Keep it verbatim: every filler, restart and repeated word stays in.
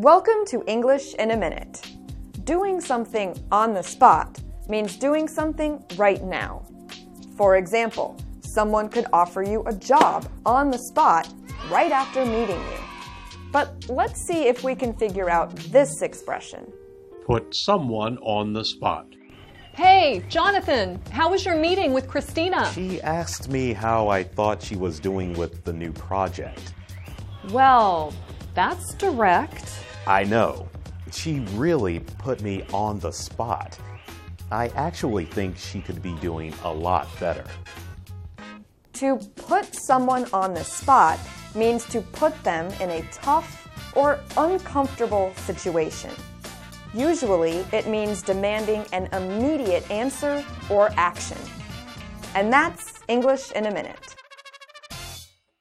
Welcome to English in a Minute. Doing something on the spot means doing something right now. For example, someone could offer you a job on the spot right after meeting you. But let's see if we can figure out this expression. Put someone on the spot. Hey, Jonathan, how was your meeting with Christina? She asked me how I thought she was doing with the new project. Well, that's direct. I know. She really put me on the spot. I actually think she could be doing a lot better. To put someone on the spot means to put them in a tough or uncomfortable situation. Usually, it means demanding an immediate answer or action. And that's English in a Minute.